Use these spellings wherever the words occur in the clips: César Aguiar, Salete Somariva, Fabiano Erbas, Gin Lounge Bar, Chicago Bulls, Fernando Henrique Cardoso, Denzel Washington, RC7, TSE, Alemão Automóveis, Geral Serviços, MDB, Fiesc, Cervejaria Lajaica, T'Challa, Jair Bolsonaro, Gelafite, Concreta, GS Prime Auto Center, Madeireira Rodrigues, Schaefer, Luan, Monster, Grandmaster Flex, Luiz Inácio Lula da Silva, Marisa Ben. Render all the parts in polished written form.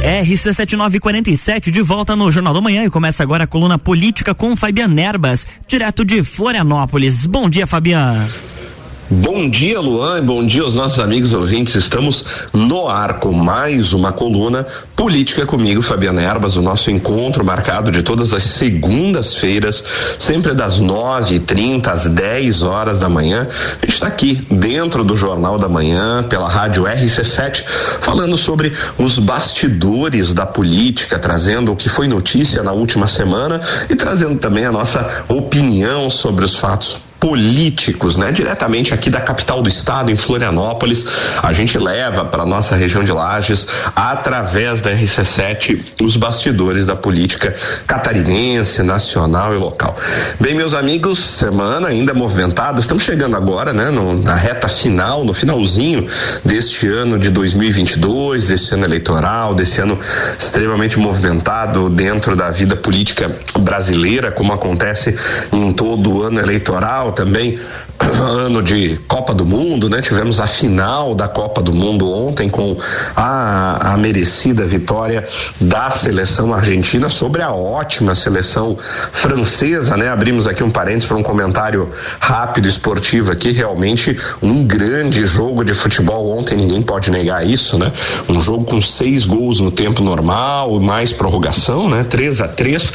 RC7947 de volta no Jornal da Manhã e começa agora a coluna política com Fabiano Erbas, direto de Florianópolis. Bom dia, Fabiano. Bom dia, Luan, e bom dia aos nossos amigos ouvintes. Estamos no ar com mais uma coluna política comigo, Fabiano Erbas, o nosso encontro marcado de todas as segundas-feiras, sempre das 9h30 às 10h da manhã. A gente está aqui dentro do Jornal da Manhã, pela rádio RC7, falando sobre os bastidores da política, trazendo o que foi notícia na última semana e trazendo também a nossa opinião sobre os fatos políticos, né? Diretamente aqui da capital do estado, em Florianópolis, a gente leva para nossa região de Lages, através da RC7, os bastidores da política catarinense, nacional e local. Bem, meus amigos, semana ainda movimentada, estamos chegando agora, né? Na reta final, no finalzinho deste ano de 2022, deste ano eleitoral, desse ano extremamente movimentado dentro da vida política brasileira, como acontece em todo ano eleitoral. Também ano de Copa do Mundo, né? Tivemos a final da Copa do Mundo ontem com a merecida vitória da seleção argentina sobre a ótima seleção francesa, né? Abrimos aqui um parênteses para um comentário rápido esportivo aqui, realmente um grande jogo de futebol ontem, ninguém pode negar isso, né? Um jogo com 6 gols no tempo normal, mais prorrogação, né? 3-3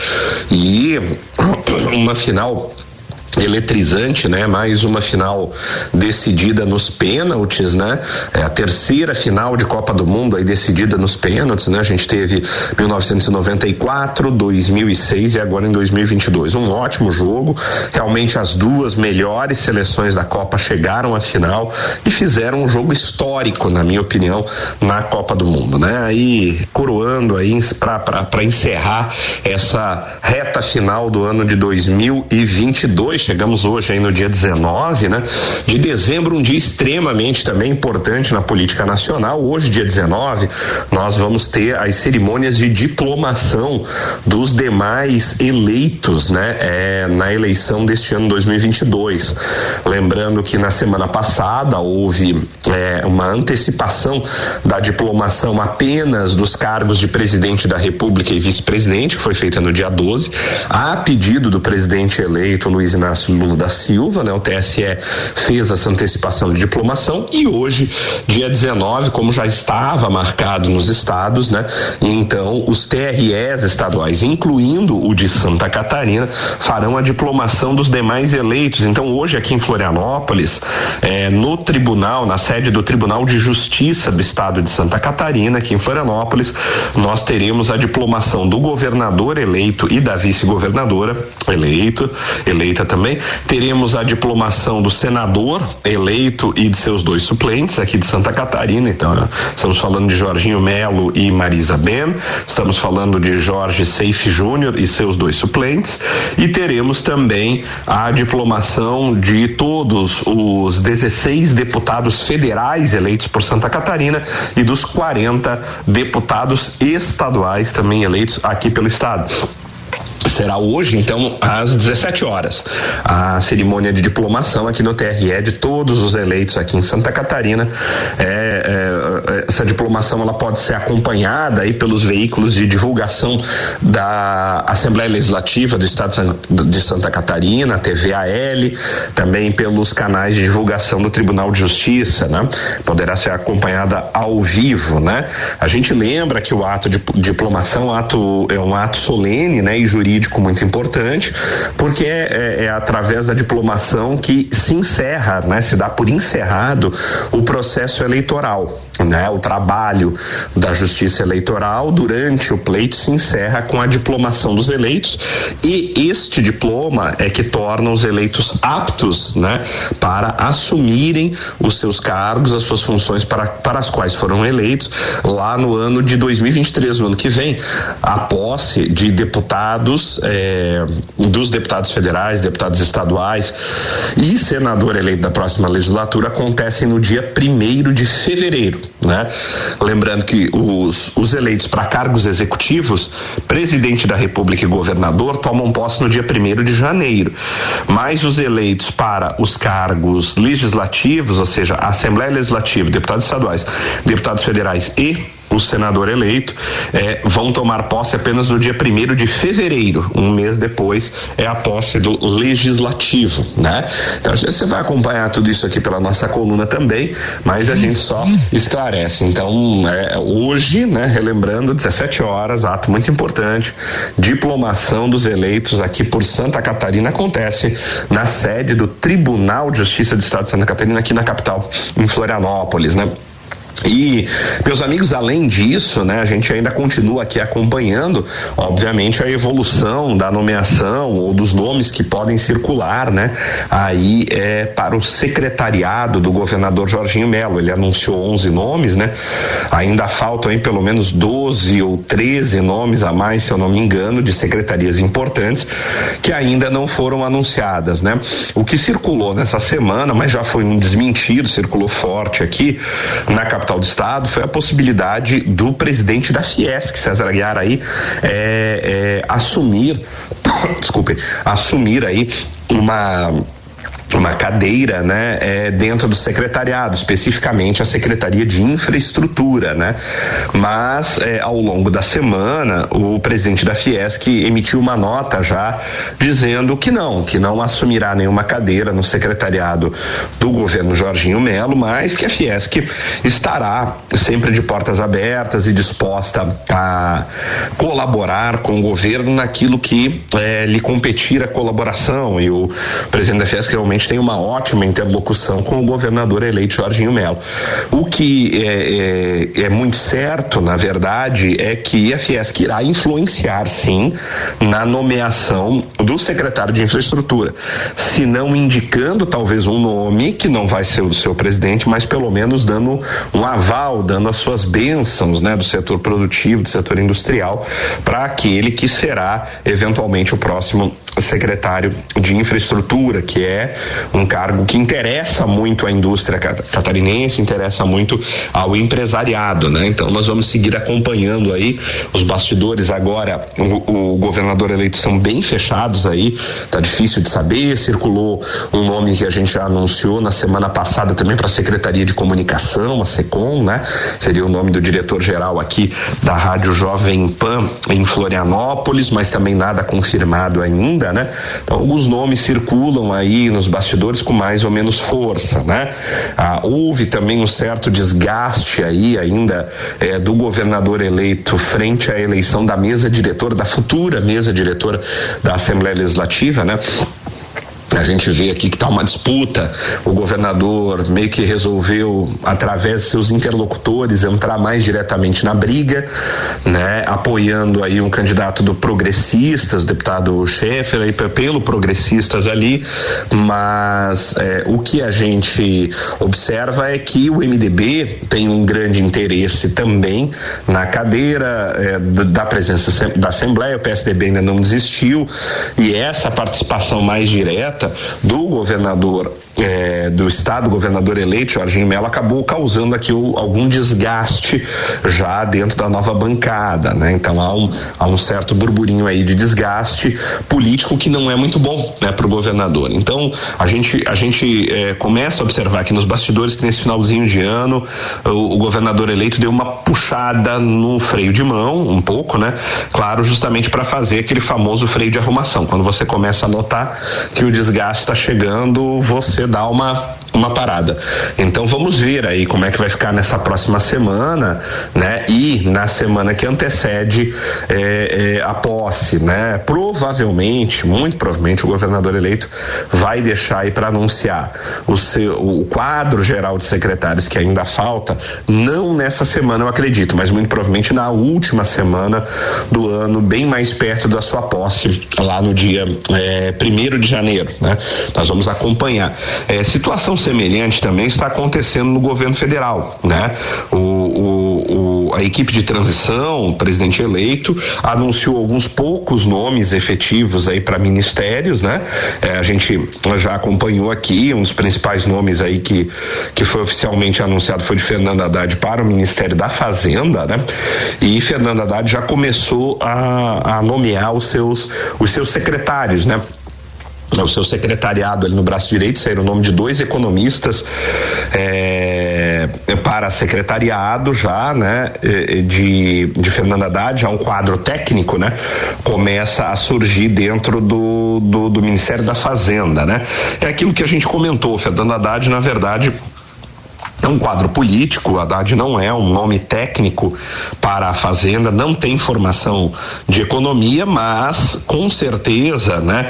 e uma final eletrizante, né? Mais uma final decidida nos pênaltis, né? É a terceira final de Copa do Mundo aí decidida nos pênaltis, né? A gente teve 1994, 2006 e agora em 2022. Um ótimo jogo, realmente as duas melhores seleções da Copa chegaram à final e fizeram um jogo histórico, na minha opinião, na Copa do Mundo, né? Aí coroando aí para encerrar essa reta final do ano de 2022. Chegamos hoje aí no dia 19, né? De dezembro, um dia extremamente também importante na política nacional. Hoje, dia 19, nós vamos ter as cerimônias de diplomação dos demais eleitos, né? Na eleição deste ano 2022. Lembrando que na semana passada houve uma antecipação da diplomação apenas dos cargos de presidente da República e vice-presidente, que foi feita no dia 12, a pedido do presidente eleito Luiz Inácio Lula da Silva, né? O TSE fez essa antecipação de diplomação e hoje, dia 19, como já estava marcado nos estados, né? Então, os TREs estaduais, incluindo o de Santa Catarina, farão a diplomação dos demais eleitos. Então, hoje aqui em Florianópolis, no tribunal, na sede do Tribunal de Justiça do Estado de Santa Catarina, aqui em Florianópolis, nós teremos a diplomação do governador eleito e da vice-governadora eleita também. Teremos a diplomação do senador eleito e de seus 2 suplentes aqui de Santa Catarina. Então, né? Estamos falando de Jorginho Mello e Marisa Ben, estamos falando de Jorge Seif Júnior e seus 2 suplentes, e teremos também a diplomação de todos os 16 deputados federais eleitos por Santa Catarina e dos 40 deputados estaduais também eleitos aqui pelo estado. Será hoje, então, às 17h, a cerimônia de diplomação aqui no TRE de todos os eleitos aqui em Santa Catarina. Essa diplomação ela pode ser acompanhada aí pelos veículos de divulgação da Assembleia Legislativa do Estado de Santa Catarina, TVAL, também pelos canais de divulgação do Tribunal de Justiça, né? Poderá ser acompanhada ao vivo, né? A gente lembra que o ato de diplomação é um ato solene, né? E jurídico muito importante, porque é através da diplomação que se encerra, né? Se dá por encerrado o processo eleitoral, né? O trabalho da justiça eleitoral durante o pleito se encerra com a diplomação dos eleitos, e este diploma é que torna os eleitos aptos, né? Para assumirem os seus cargos, as suas funções para as quais foram eleitos lá no ano de 2023, no ano que vem. A posse de deputados dos deputados federais, deputados estaduais e senador eleito da próxima legislatura acontecem no dia 1º de fevereiro, né? Lembrando que os eleitos para cargos executivos, presidente da República e governador, tomam posse no dia 1º de janeiro, mas os eleitos para os cargos legislativos, ou seja, a Assembleia Legislativa, deputados estaduais, deputados federais e o senador eleito, vão tomar posse apenas no dia 1º de fevereiro, um mês depois é a posse do legislativo, né? Então você vai acompanhar tudo isso aqui pela nossa coluna também, mas a gente só esclarece. Então hoje, né, relembrando, 17 horas, ato muito importante, diplomação dos eleitos aqui por Santa Catarina acontece na sede do Tribunal de Justiça do Estado de Santa Catarina, aqui na capital, em Florianópolis, né? E, meus amigos, além disso, né, a gente ainda continua aqui acompanhando, obviamente, a evolução da nomeação ou dos nomes que podem circular, né, aí para o secretariado do governador Jorginho Mello. Ele anunciou 11 nomes, né, ainda faltam aí pelo menos 12 ou 13 nomes a mais, se eu não me engano, de secretarias importantes que ainda não foram anunciadas, né. O que circulou nessa semana, mas já foi um desmentido, circulou forte aqui na capital do estado, foi a possibilidade do presidente da Fiesc, César Aguiar, aí assumir aí uma cadeira, né, dentro do secretariado, especificamente a Secretaria de Infraestrutura, né? Mas ao longo da semana o presidente da Fiesc emitiu uma nota já dizendo que não assumirá nenhuma cadeira no secretariado do governo Jorginho Mello, mas que a Fiesc estará sempre de portas abertas e disposta a colaborar com o governo naquilo que lhe competir a colaboração, e o presidente da Fiesc realmente tem uma ótima interlocução com o governador eleito Jorginho Mello. O que é muito certo, na verdade, é que a Fiesc irá influenciar, sim, na nomeação do secretário de infraestrutura, se não indicando talvez um nome que não vai ser o do seu presidente, mas pelo menos dando um aval, dando as suas bênçãos, né, do setor produtivo, do setor industrial, para aquele que será eventualmente o próximo secretário de infraestrutura, que é um cargo que interessa muito à indústria catarinense, interessa muito ao empresariado, né? Então nós vamos seguir acompanhando aí os bastidores. Agora o governador eleito são bem fechados aí, tá difícil de saber. Circulou um nome que a gente já anunciou na semana passada também para a Secretaria de Comunicação, a SECOM, né? Seria o nome do diretor-geral aqui da Rádio Jovem Pan em Florianópolis, mas também nada confirmado ainda, né? Então alguns nomes circulam aí nos bastidores com mais ou menos força, né? Houve também um certo desgaste aí ainda do governador eleito frente à eleição da mesa diretora, da futura mesa diretora da Assembleia Legislativa, né? A gente vê aqui que está uma disputa, o governador meio que resolveu, através de seus interlocutores, entrar mais diretamente na briga, né? Apoiando aí um candidato do Progressistas, o deputado Schaefer, aí pelo Progressistas ali, mas o que a gente observa é que o MDB tem um grande interesse também na cadeira da presença da Assembleia. O PSDB ainda não desistiu, e essa participação mais direta do governador do estado, governador eleito Jorginho Mello, acabou causando aqui algum desgaste já dentro da nova bancada, né? Então há um certo burburinho aí de desgaste político que não é muito bom, né, para o governador. Então a gente começa a observar aqui nos bastidores que nesse finalzinho de ano o governador eleito deu uma puxada no freio de mão um pouco, né? Claro, justamente para fazer aquele famoso freio de arrumação. Quando você começa a notar que o desgaste está chegando, você dá uma parada. Então vamos ver aí como é que vai ficar nessa próxima semana, né? E na semana que antecede a posse, né? Provavelmente, muito provavelmente, o governador eleito vai deixar aí para anunciar o quadro geral de secretários que ainda falta, não nessa semana, eu acredito, mas muito provavelmente na última semana do ano, bem mais perto da sua posse, lá no dia 1º de janeiro, né? Nós vamos acompanhar. Situação semelhante também está acontecendo no governo federal, né? A equipe de transição, o presidente eleito anunciou alguns poucos nomes efetivos aí para ministérios, né? A gente já acompanhou aqui, um dos principais nomes aí que foi oficialmente anunciado foi de Fernando Haddad para o Ministério da Fazenda, né? E Fernando Haddad já começou a nomear os seus secretários, né? o seu secretariado ali no braço direito, saíram o nome de 2 economistas para secretariado já, né, de Fernando Haddad. Já um quadro técnico, né, começa a surgir dentro do Ministério da Fazenda, né. É aquilo que a gente comentou, Fernando Haddad, na verdade, é um quadro político. Haddad não é um nome técnico para a Fazenda, não tem formação de economia, mas com certeza, né,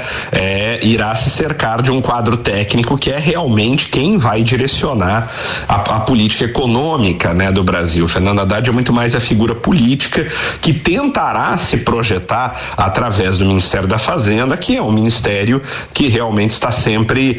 irá se cercar de um quadro técnico que é realmente quem vai direcionar a política econômica, né, do Brasil. Fernando Haddad é muito mais a figura política que tentará se projetar através do Ministério da Fazenda, que é um ministério que realmente está sempre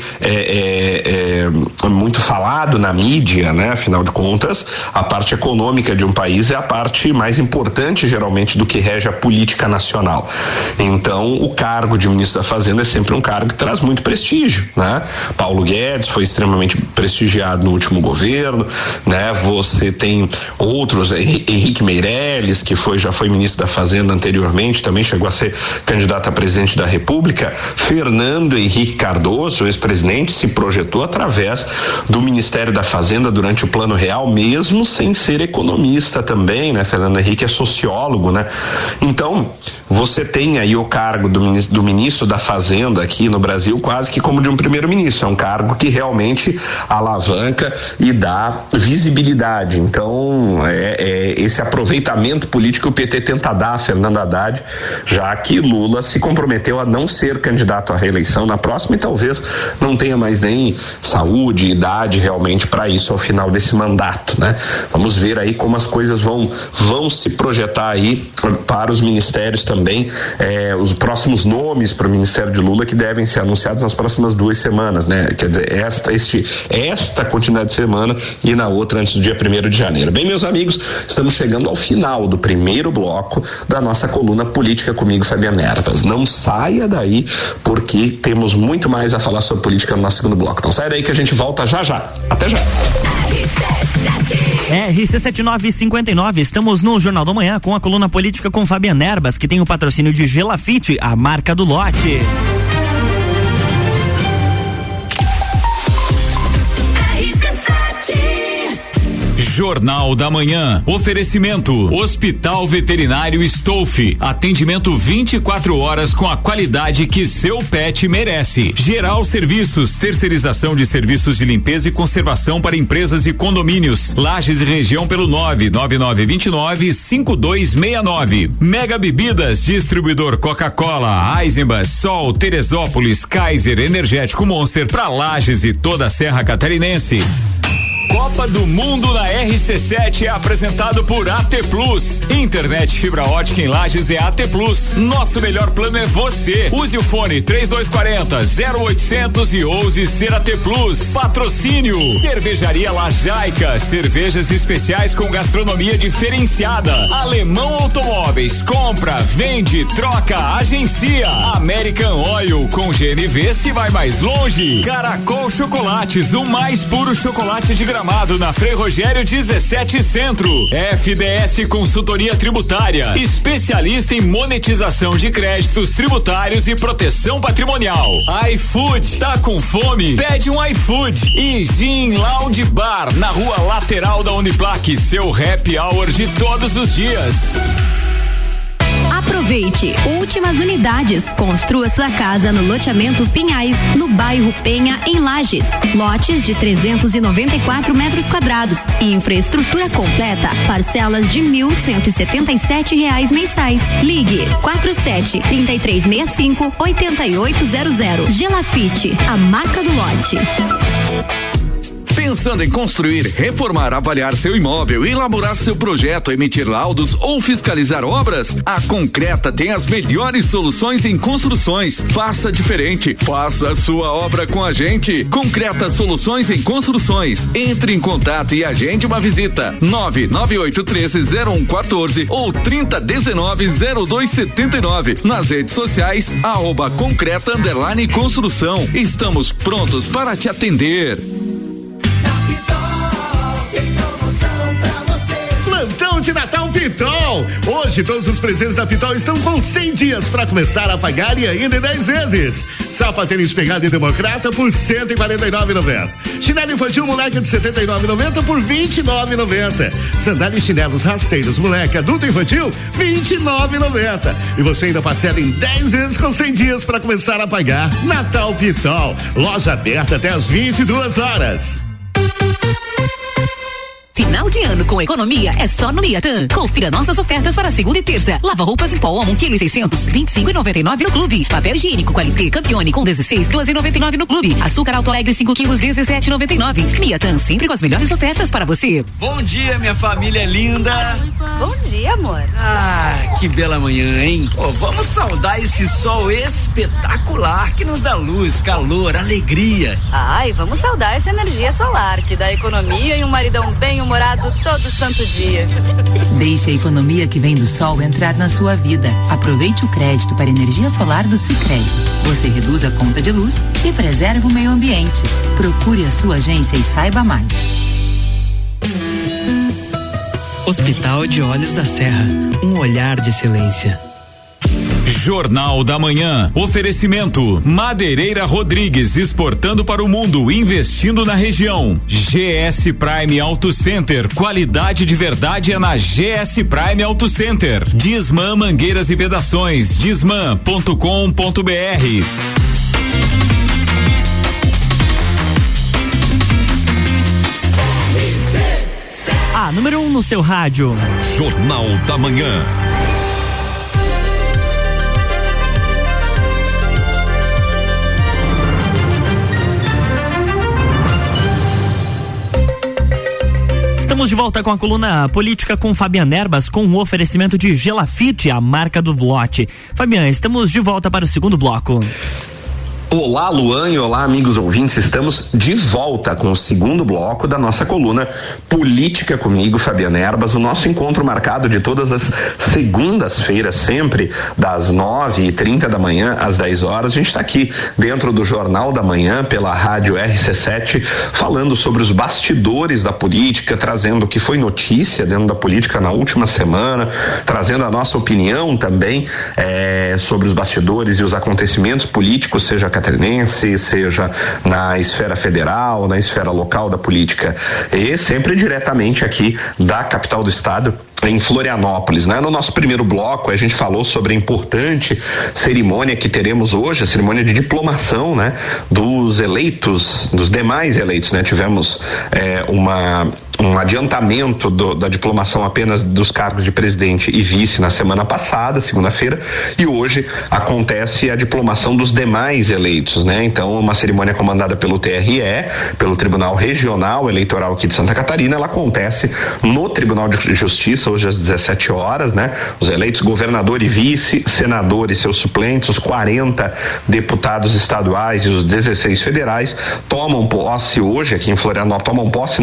muito falado na mídia, né? Afinal de contas, a parte econômica de um país é a parte mais importante, geralmente, do que rege a política nacional. Então, o cargo de ministro da Fazenda é sempre um cargo que traz muito prestígio, né? Paulo Guedes foi extremamente prestigiado no último governo, né? Você tem outros, Henrique Meirelles, que já foi ministro da Fazenda anteriormente, também chegou a ser candidato a presidente da República. Fernando Henrique Cardoso, ex-presidente, se projetou através do Ministério da Fazenda durante o Plano Real, mesmo sem ser economista também, né? Fernando Henrique é sociólogo, né? Então, você tem aí o cargo do ministro da Fazenda aqui no Brasil quase que como de um primeiro-ministro. É um cargo que realmente alavanca e dá visibilidade. Então, esse aproveitamento político que o PT tenta dar a Fernando Haddad, já que Lula se comprometeu a não ser candidato à reeleição na próxima e talvez não tenha mais nem saúde, idade realmente para isso ao final desse mandato, né? Vamos ver aí como as coisas vão se projetar aí para os ministérios também, os próximos nomes para o Ministério de Lula que devem ser anunciados nas próximas 2 semanas, né? Quer dizer, esta continuidade de semana e na outra antes do dia 1º de janeiro. Bem, meus amigos, estamos chegando ao final do primeiro bloco da nossa coluna Política comigo, Fabiano Erbas. Não saia daí, porque temos muito mais a falar sobre política no nosso segundo bloco. Então sai daí que a gente volta já. Até já. RC7959, estamos no Jornal da Manhã com a coluna Política com Fabiano Erbas, que tem o patrocínio de Gelafite, a marca do lote. Jornal da Manhã. Oferecimento: Hospital Veterinário Stolfe. Atendimento 24 horas com a qualidade que seu pet merece. Geral Serviços, terceirização de serviços de limpeza e conservação para empresas e condomínios. Lages e região pelo 99929-5269. Mega Bebidas, distribuidor Coca-Cola, Eisenbach, Sol, Teresópolis, Kaiser, Energético Monster para Lages e toda a Serra Catarinense. Copa do Mundo na RC7 é apresentado por AT Plus. Internet fibra ótica em Lages é AT Plus. Nosso melhor plano é você. Use o fone 3240-0800 e ouse ser AT Plus. Patrocínio: Cervejaria Lajaica, cervejas especiais com gastronomia diferenciada. Alemão Automóveis, compra, vende, troca, agencia. American Oil, com GNV se vai mais longe. Caracol Chocolates, o mais puro chocolate de Gramado, na Frei Rogério 17 Centro. FDS Consultoria Tributária, especialista em monetização de créditos tributários e proteção patrimonial. iFood, tá com fome? Pede um iFood. E Gin Lounge Bar, na rua lateral da Uniplac, seu happy hour de todos os dias. Aproveite! Últimas unidades. Construa sua casa no loteamento Pinhais, no bairro Penha, em Lages. Lotes de 394 metros quadrados. Infraestrutura completa. Parcelas de R$ 1.177 mensais. Ligue 47-3365-8800. Gelafite, a marca do lote. Pensando em construir, reformar, avaliar seu imóvel, elaborar seu projeto, emitir laudos ou fiscalizar obras? A Concreta tem as melhores soluções em construções. Faça diferente. Faça a sua obra com a gente. Concreta Soluções em Construções. Entre em contato e agende uma visita. 998130114 ou 30190279. Nas redes sociais, @concreta_construção. Estamos prontos para te atender. Plantão Promoção de Natal Vital. Hoje todos os presentes da Vital estão com 100 dias para começar a pagar e ainda em 10 vezes. Sapatênis Pegada e Democrata por R$ 149,90. Chinelo infantil moleca de R$ 79,90 por R$ 29,90. Sandália e chinelos rasteiros moleca adulto infantil R$ 29,90. E você ainda parcela em 10 vezes com 100 dias para começar a pagar. Natal Vital. Loja aberta até às 22 horas. Final de ano com economia é só no Miatan. Confira nossas ofertas para segunda e terça. Lava roupas em pó homo 1,6 kg, 25,99 no clube. Papel higiênico Qualité Campione com 16, 12,99 no clube. Açúcar Alto Alegre 5 kg, 17,99. Miatan, sempre com as melhores ofertas para você. Bom dia, minha família linda. Bom dia, amor. Ah, que bela manhã, hein? Oh, vamos saudar esse sol espetacular que nos dá luz, calor, alegria. Ai, vamos saudar essa energia solar que dá economia e um maridão bem humorado todo santo dia. Deixe a economia que vem do sol entrar na sua vida. Aproveite o crédito para energia solar do Sicredi. Você reduz a conta de luz e preserva o meio ambiente. Procure a sua agência e saiba mais. Hospital de Olhos da Serra, um olhar de excelência. Jornal da Manhã. Oferecimento Madeireira Rodrigues, exportando para o mundo, investindo na região. GS Prime Auto Center, qualidade de verdade é na GS Prime Auto Center. Disman Mangueiras e Vedações, disman.com.br. A número 1 no seu rádio. Jornal da Manhã. Estamos de volta com a coluna política com Fabiano Erbas, com o oferecimento de Gelafite, a marca do lote. Fabiano, estamos de volta para o segundo bloco. Olá, Luan, e olá, amigos ouvintes. Estamos de volta com o segundo bloco da nossa coluna Política comigo, Fabiano Erbas. O nosso encontro marcado de todas as segundas-feiras, sempre das 9h30 da manhã às 10 horas. A gente está aqui dentro do Jornal da Manhã, pela rádio RC7, falando sobre os bastidores da política, trazendo o que foi notícia dentro da política na última semana, trazendo a nossa opinião também sobre os bastidores e os acontecimentos políticos, seja catarinense, seja na esfera federal, na esfera local da política, e sempre diretamente aqui da capital do estado, em Florianópolis, né? No nosso primeiro bloco a gente falou sobre a importante cerimônia que teremos hoje, a cerimônia de diplomação, né? Dos eleitos, dos demais eleitos, né? Tivemos um adiantamento da diplomação apenas dos cargos de presidente e vice na semana passada, segunda-feira, e hoje acontece a diplomação dos demais eleitos, né? Então, uma cerimônia comandada pelo TRE, pelo Tribunal Regional Eleitoral aqui de Santa Catarina, ela acontece no Tribunal de Justiça hoje às 17 horas, né? Os eleitos governador e vice, senador e seus suplentes, os 40 deputados estaduais e os 16 federais tomam posse hoje aqui em Florianópolis,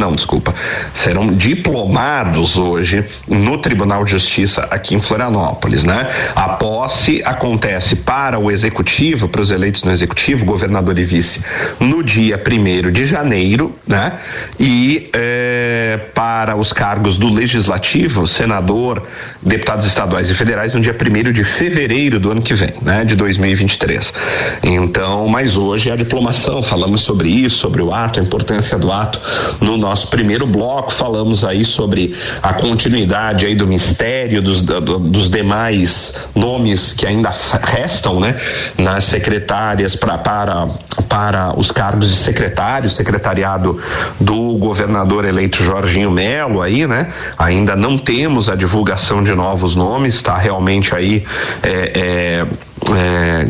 serão diplomados hoje no Tribunal de Justiça aqui em Florianópolis, né? A posse acontece para o executivo, para os eleitos no executivo, governador e vice, no dia 1º de janeiro, né? E para os cargos do legislativo, senador, deputados estaduais e federais, no dia 1º de fevereiro do ano que vem, né? De 2023. Então, mas hoje é a diplomação, falamos sobre isso, sobre o ato, a importância do ato no nosso primeiro bloco, falamos aí sobre a continuidade aí do mistério dos demais nomes que ainda restam, né? Nas secretárias para os cargos de secretariado do governador eleito Jorginho Mello aí, né? Ainda não temos a divulgação de novos nomes, tá realmente aí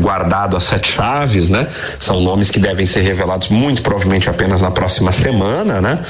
guardado a 7 chaves, né? São nomes que devem ser revelados muito provavelmente apenas na próxima semana, né?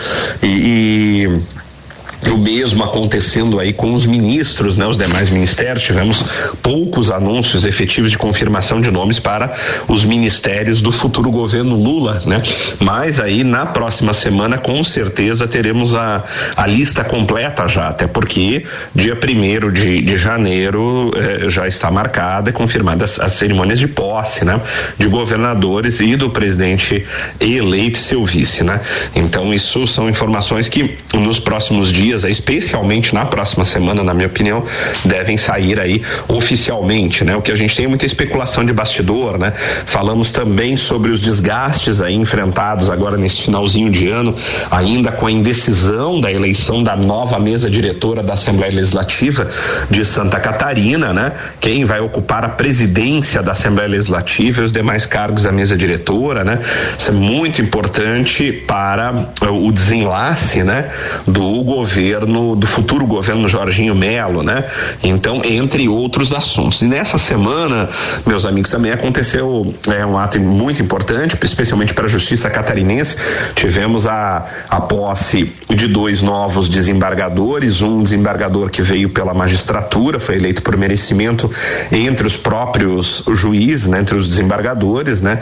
O mesmo acontecendo aí com os ministros, né? Os demais ministérios, tivemos poucos anúncios efetivos de confirmação de nomes para os ministérios do futuro governo Lula, né? Mas aí na próxima semana com certeza teremos a lista completa já, até porque dia 1º de janeiro já está marcada e confirmada as cerimônias de posse, né? De governadores e do presidente eleito e seu vice, né? Então isso são informações que nos próximos dias dias, especialmente na próxima semana, na minha opinião, devem sair aí oficialmente, né? O que a gente tem é muita especulação de bastidor, né? Falamos também sobre os desgastes aí enfrentados agora nesse finalzinho de ano, ainda com a indecisão da eleição da nova mesa diretora da Assembleia Legislativa de Santa Catarina, né? Quem vai ocupar a presidência da Assembleia Legislativa e os demais cargos da mesa diretora, né? Isso é muito importante para o desenlace, né? Do futuro governo Jorginho Mello, né? Então, entre outros assuntos. E nessa semana, meus amigos, também aconteceu um ato muito importante, especialmente para a Justiça catarinense. Tivemos a posse de 2 novos desembargadores, um desembargador que veio pela magistratura, foi eleito por merecimento entre os próprios juízes, né? Entre os desembargadores, né?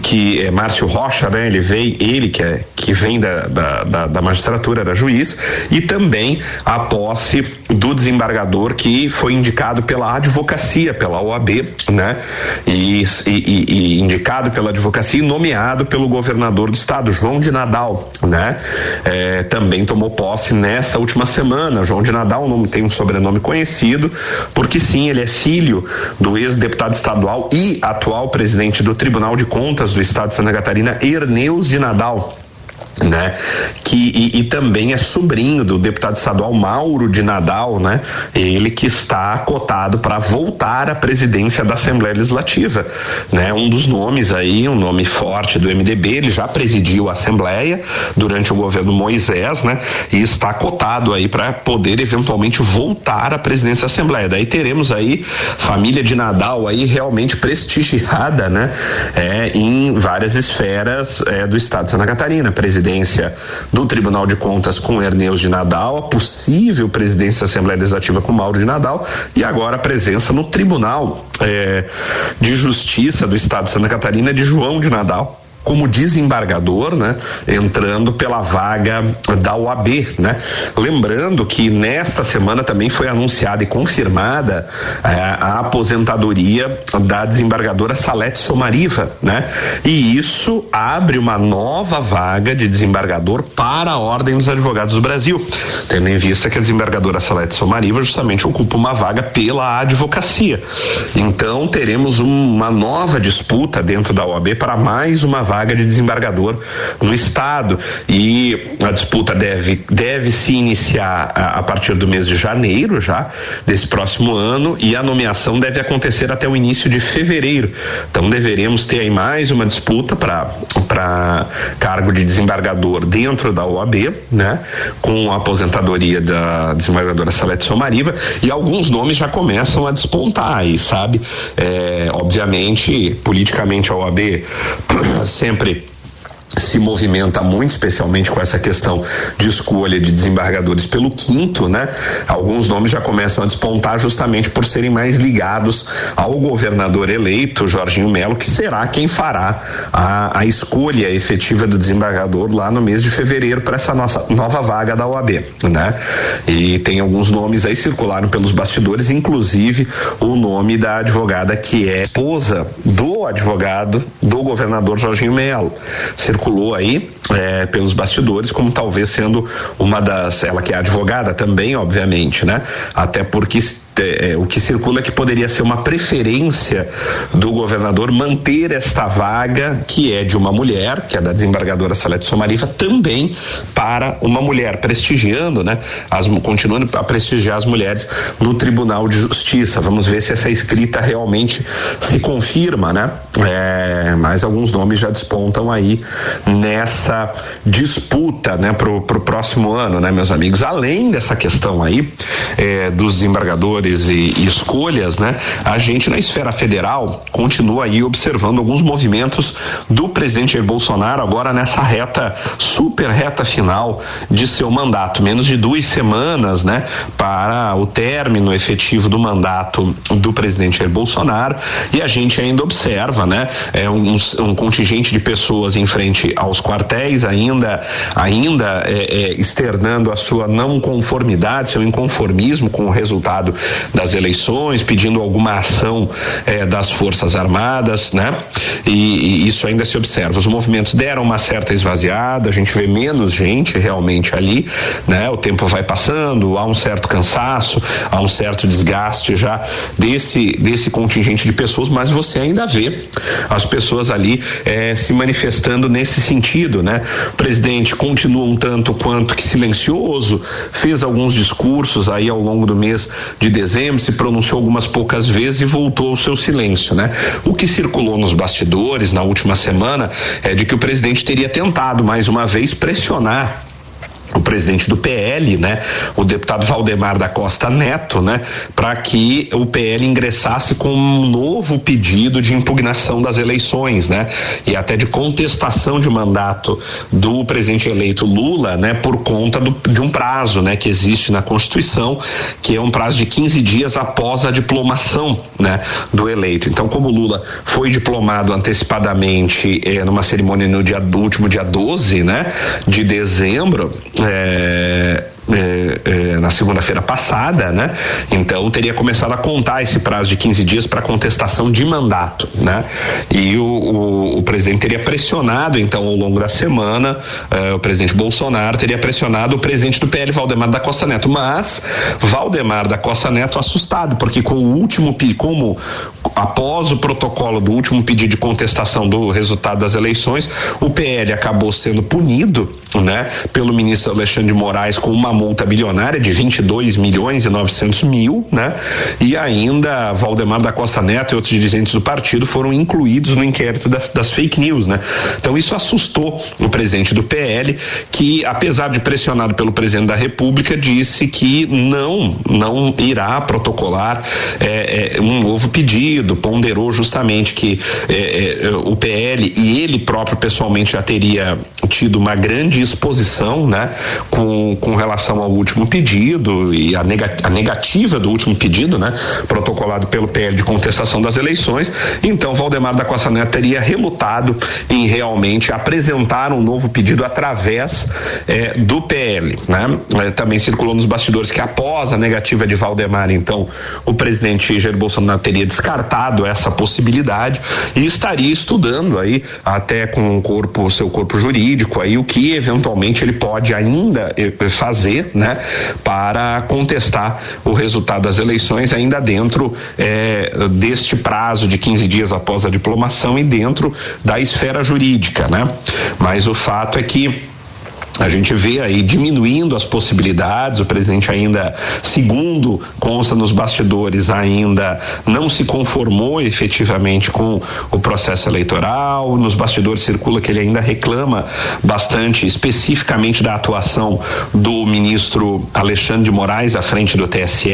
Que é Márcio Rocha, né? Ele vem da magistratura, era juiz, e também a posse do desembargador que foi indicado pela advocacia, pela OAB, né? E indicado pela advocacia e nomeado pelo governador do estado, João de Nadal, né? Também tomou posse nesta última semana. João de Nadal tem um sobrenome conhecido, porque sim, ele é filho do ex-deputado estadual e atual presidente do Tribunal de Contas do estado de Santa Catarina, Herneus de Nadal, né? E também é sobrinho do deputado estadual Mauro de Nadal, né? Ele que está cotado para voltar à presidência da Assembleia Legislativa, né? Um dos nomes aí, um nome forte do MDB, ele já presidiu a Assembleia durante o governo Moisés, né? E está cotado aí para poder eventualmente voltar à presidência da Assembleia. Daí teremos aí família de Nadal aí realmente prestigiada, né? Em várias esferas do estado de Santa Catarina, presidência do Tribunal de Contas com Herneus de Nadal, a possível presidência da Assembleia Legislativa com Mauro de Nadal e agora a presença no Tribunal de Justiça do estado de Santa Catarina de João de Nadal como desembargador, né? Entrando pela vaga da OAB, né? Lembrando que nesta semana também foi anunciada e confirmada a aposentadoria da desembargadora Salete Somariva, né? E isso abre uma nova vaga de desembargador para a Ordem dos Advogados do Brasil, tendo em vista que a desembargadora Salete Somariva justamente ocupa uma vaga pela advocacia. Então teremos uma nova disputa dentro da OAB para mais uma vaga de desembargador no estado, e a disputa deve se iniciar a partir do mês de janeiro já desse próximo ano, e a nomeação deve acontecer até o início de fevereiro. Então deveremos ter aí mais uma disputa para cargo de desembargador dentro da OAB, né? Com a aposentadoria da desembargadora Salete Somariva, e alguns nomes já começam a despontar aí, sabe? Obviamente, politicamente a OAB sempre se movimenta muito, especialmente com essa questão de escolha de desembargadores pelo quinto, né? Alguns nomes já começam a despontar justamente por serem mais ligados ao governador eleito, Jorginho Mello, que será quem fará a escolha efetiva do desembargador lá no mês de fevereiro para essa nossa nova vaga da OAB, né? E tem alguns nomes aí circularam pelos bastidores, inclusive o nome da advogada que é esposa do advogado do governador Jorginho Mello. Circulou aí pelos bastidores como talvez sendo uma das, ela que é advogada também, obviamente, né? Até porque o que circula é que poderia ser uma preferência do governador manter esta vaga, que é de uma mulher, que é da desembargadora Salete Somariva, também para uma mulher, prestigiando, né? Continuando a prestigiar as mulheres no Tribunal de Justiça. Vamos ver se essa escrita realmente se confirma, né? Mas alguns nomes já despontam aí nessa disputa, né? Pro próximo ano, né, meus amigos? Além dessa questão aí dos desembargadores e escolhas, né? A gente na esfera federal continua aí observando alguns movimentos do presidente Jair Bolsonaro agora nessa super reta final de seu mandato, menos de 2 semanas, né? Para o término efetivo do mandato do presidente Jair Bolsonaro, e a gente ainda observa, né? Um contingente de pessoas em frente aos quartéis ainda externando a sua não conformidade, seu inconformismo com o resultado das eleições, pedindo alguma ação das Forças Armadas, né? E isso ainda se observa. Os movimentos deram uma certa esvaziada, a gente vê menos gente realmente ali, né? O tempo vai passando, há um certo cansaço, há um certo desgaste já desse contingente de pessoas, mas você ainda vê as pessoas ali se manifestando nesse sentido, né? O presidente continua um tanto quanto que silencioso, fez alguns discursos aí ao longo do mês de dezembro, se pronunciou algumas poucas vezes e voltou ao seu silêncio, né? O que circulou nos bastidores na última semana é de que o presidente teria tentado mais uma vez pressionar o presidente do PL, né, o deputado Valdemar da Costa Neto, né, para que o PL ingressasse com um novo pedido de impugnação das eleições, né, e até de contestação de mandato do presidente eleito Lula, né, por conta de um prazo, né, que existe na Constituição, que é um prazo de 15 dias após a diplomação, né, do eleito. Então, como Lula foi diplomado antecipadamente numa cerimônia no último dia 12, né, de dezembro, na segunda-feira passada, né? Então teria começado a contar esse prazo de 15 dias para contestação de mandato, né? E o presidente teria pressionado, então, ao longo da semana, o presidente Bolsonaro teria pressionado o presidente do PL, Valdemar da Costa Neto, mas Valdemar da Costa Neto assustado, porque após o protocolo do último pedido de contestação do resultado das eleições, o PL acabou sendo punido, né, pelo ministro Alexandre de Moraes com uma multa bilionária de 22.900.000, né? E ainda Valdemar da Costa Neto e outros dirigentes do partido foram incluídos no inquérito das fake news, né? Então isso assustou o presidente do PL, que, apesar de pressionado pelo presidente da República, disse que não irá protocolar um novo pedido, ponderou justamente que o PL e ele próprio pessoalmente já teria tido uma grande exposição, né, com relação ao último pedido e a negativa do último pedido, né, protocolado pelo PL de contestação das eleições. Então Valdemar da Costa Neto teria relutado em realmente apresentar um novo pedido através do PL, né? Também circulou nos bastidores que, após a negativa de Valdemar, então o presidente Jair Bolsonaro teria descartado essa possibilidade e estaria estudando aí, até com o seu corpo jurídico aí, o que eventualmente ele pode ainda fazer, né, para contestar o resultado das eleições ainda dentro deste prazo de 15 dias após a diplomação e dentro da esfera jurídica, né? Mas o fato é que a gente vê aí diminuindo as possibilidades. O presidente ainda, segundo consta nos bastidores, ainda não se conformou efetivamente com o processo eleitoral. Nos bastidores circula que ele ainda reclama bastante, especificamente da atuação do ministro Alexandre de Moraes à frente do TSE.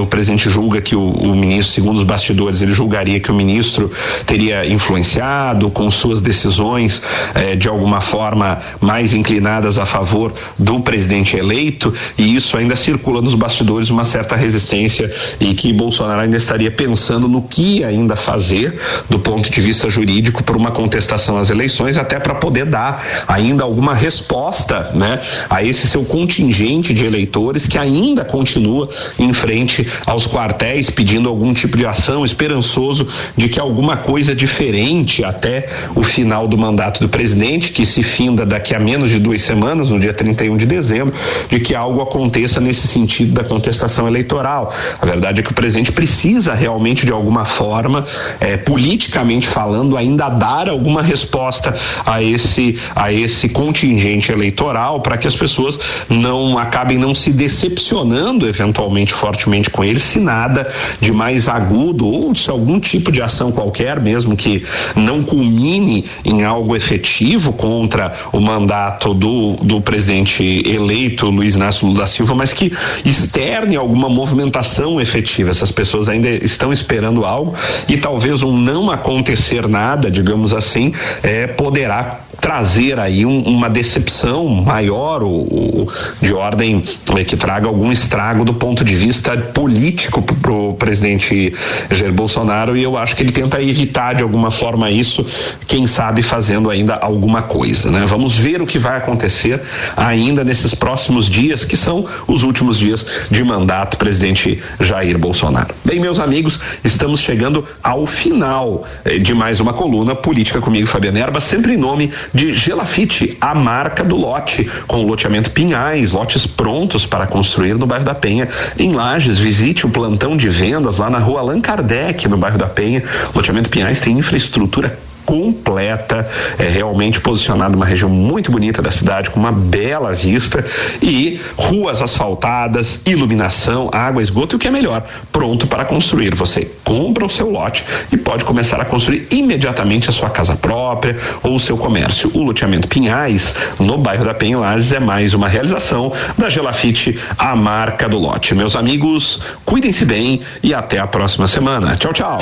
O presidente julga que o ministro, segundo os bastidores, ele julgaria que o ministro teria influenciado com suas decisões de alguma forma mais inclinadas a favor do presidente eleito, e isso ainda circula nos bastidores, uma certa resistência, e que Bolsonaro ainda estaria pensando no que ainda fazer do ponto de vista jurídico por uma contestação às eleições, até para poder dar ainda alguma resposta, né, a esse seu contingente de eleitores que ainda continua em frente aos quartéis pedindo algum tipo de ação, esperançoso de que alguma coisa diferente até o final do mandato do presidente, que se finda daqui a menos de 2 semanas, no dia 31 de dezembro, de que algo aconteça nesse sentido da contestação eleitoral. A verdade é que o presidente precisa realmente, de alguma forma, politicamente falando, ainda dar alguma resposta a esse contingente eleitoral, para que as pessoas não acabem não se decepcionando eventualmente fortemente com ele, se nada de mais agudo ou se algum tipo de ação qualquer, mesmo que não culmine em algo efetivo contra o mandato do presidente eleito Luiz Inácio Lula da Silva, mas que externe alguma movimentação efetiva. Essas pessoas ainda estão esperando algo, e talvez um não acontecer nada, digamos assim, poderá trazer aí uma decepção maior, ou de ordem que traga algum estrago do ponto de vista político pro presidente Jair Bolsonaro, e eu acho que ele tenta evitar de alguma forma isso, quem sabe fazendo ainda alguma coisa, né? Vamos ver o que vai acontecer ainda nesses próximos dias, que são os últimos dias de mandato do presidente Jair Bolsonaro. Bem, meus amigos, estamos chegando ao final de mais uma coluna Política comigo, Fabiano Erbas, sempre em nome de Gelafite, a marca do lote, com o loteamento Pinhais, lotes prontos para construir no bairro da Penha. Em Lages, visite o plantão de vendas lá na rua Allan Kardec, no bairro da Penha. O loteamento Pinhais tem infraestrutura completa, é realmente posicionado numa região muito bonita da cidade, com uma bela vista e ruas asfaltadas, iluminação, água, esgoto e o que é melhor, pronto para construir. Você compra o seu lote e pode começar a construir imediatamente a sua casa própria ou o seu comércio. O loteamento Pinhais, no bairro da Penha, em Lages, é mais uma realização da Gelafite, a marca do lote. Meus amigos, cuidem-se bem e até a próxima semana. Tchau, tchau.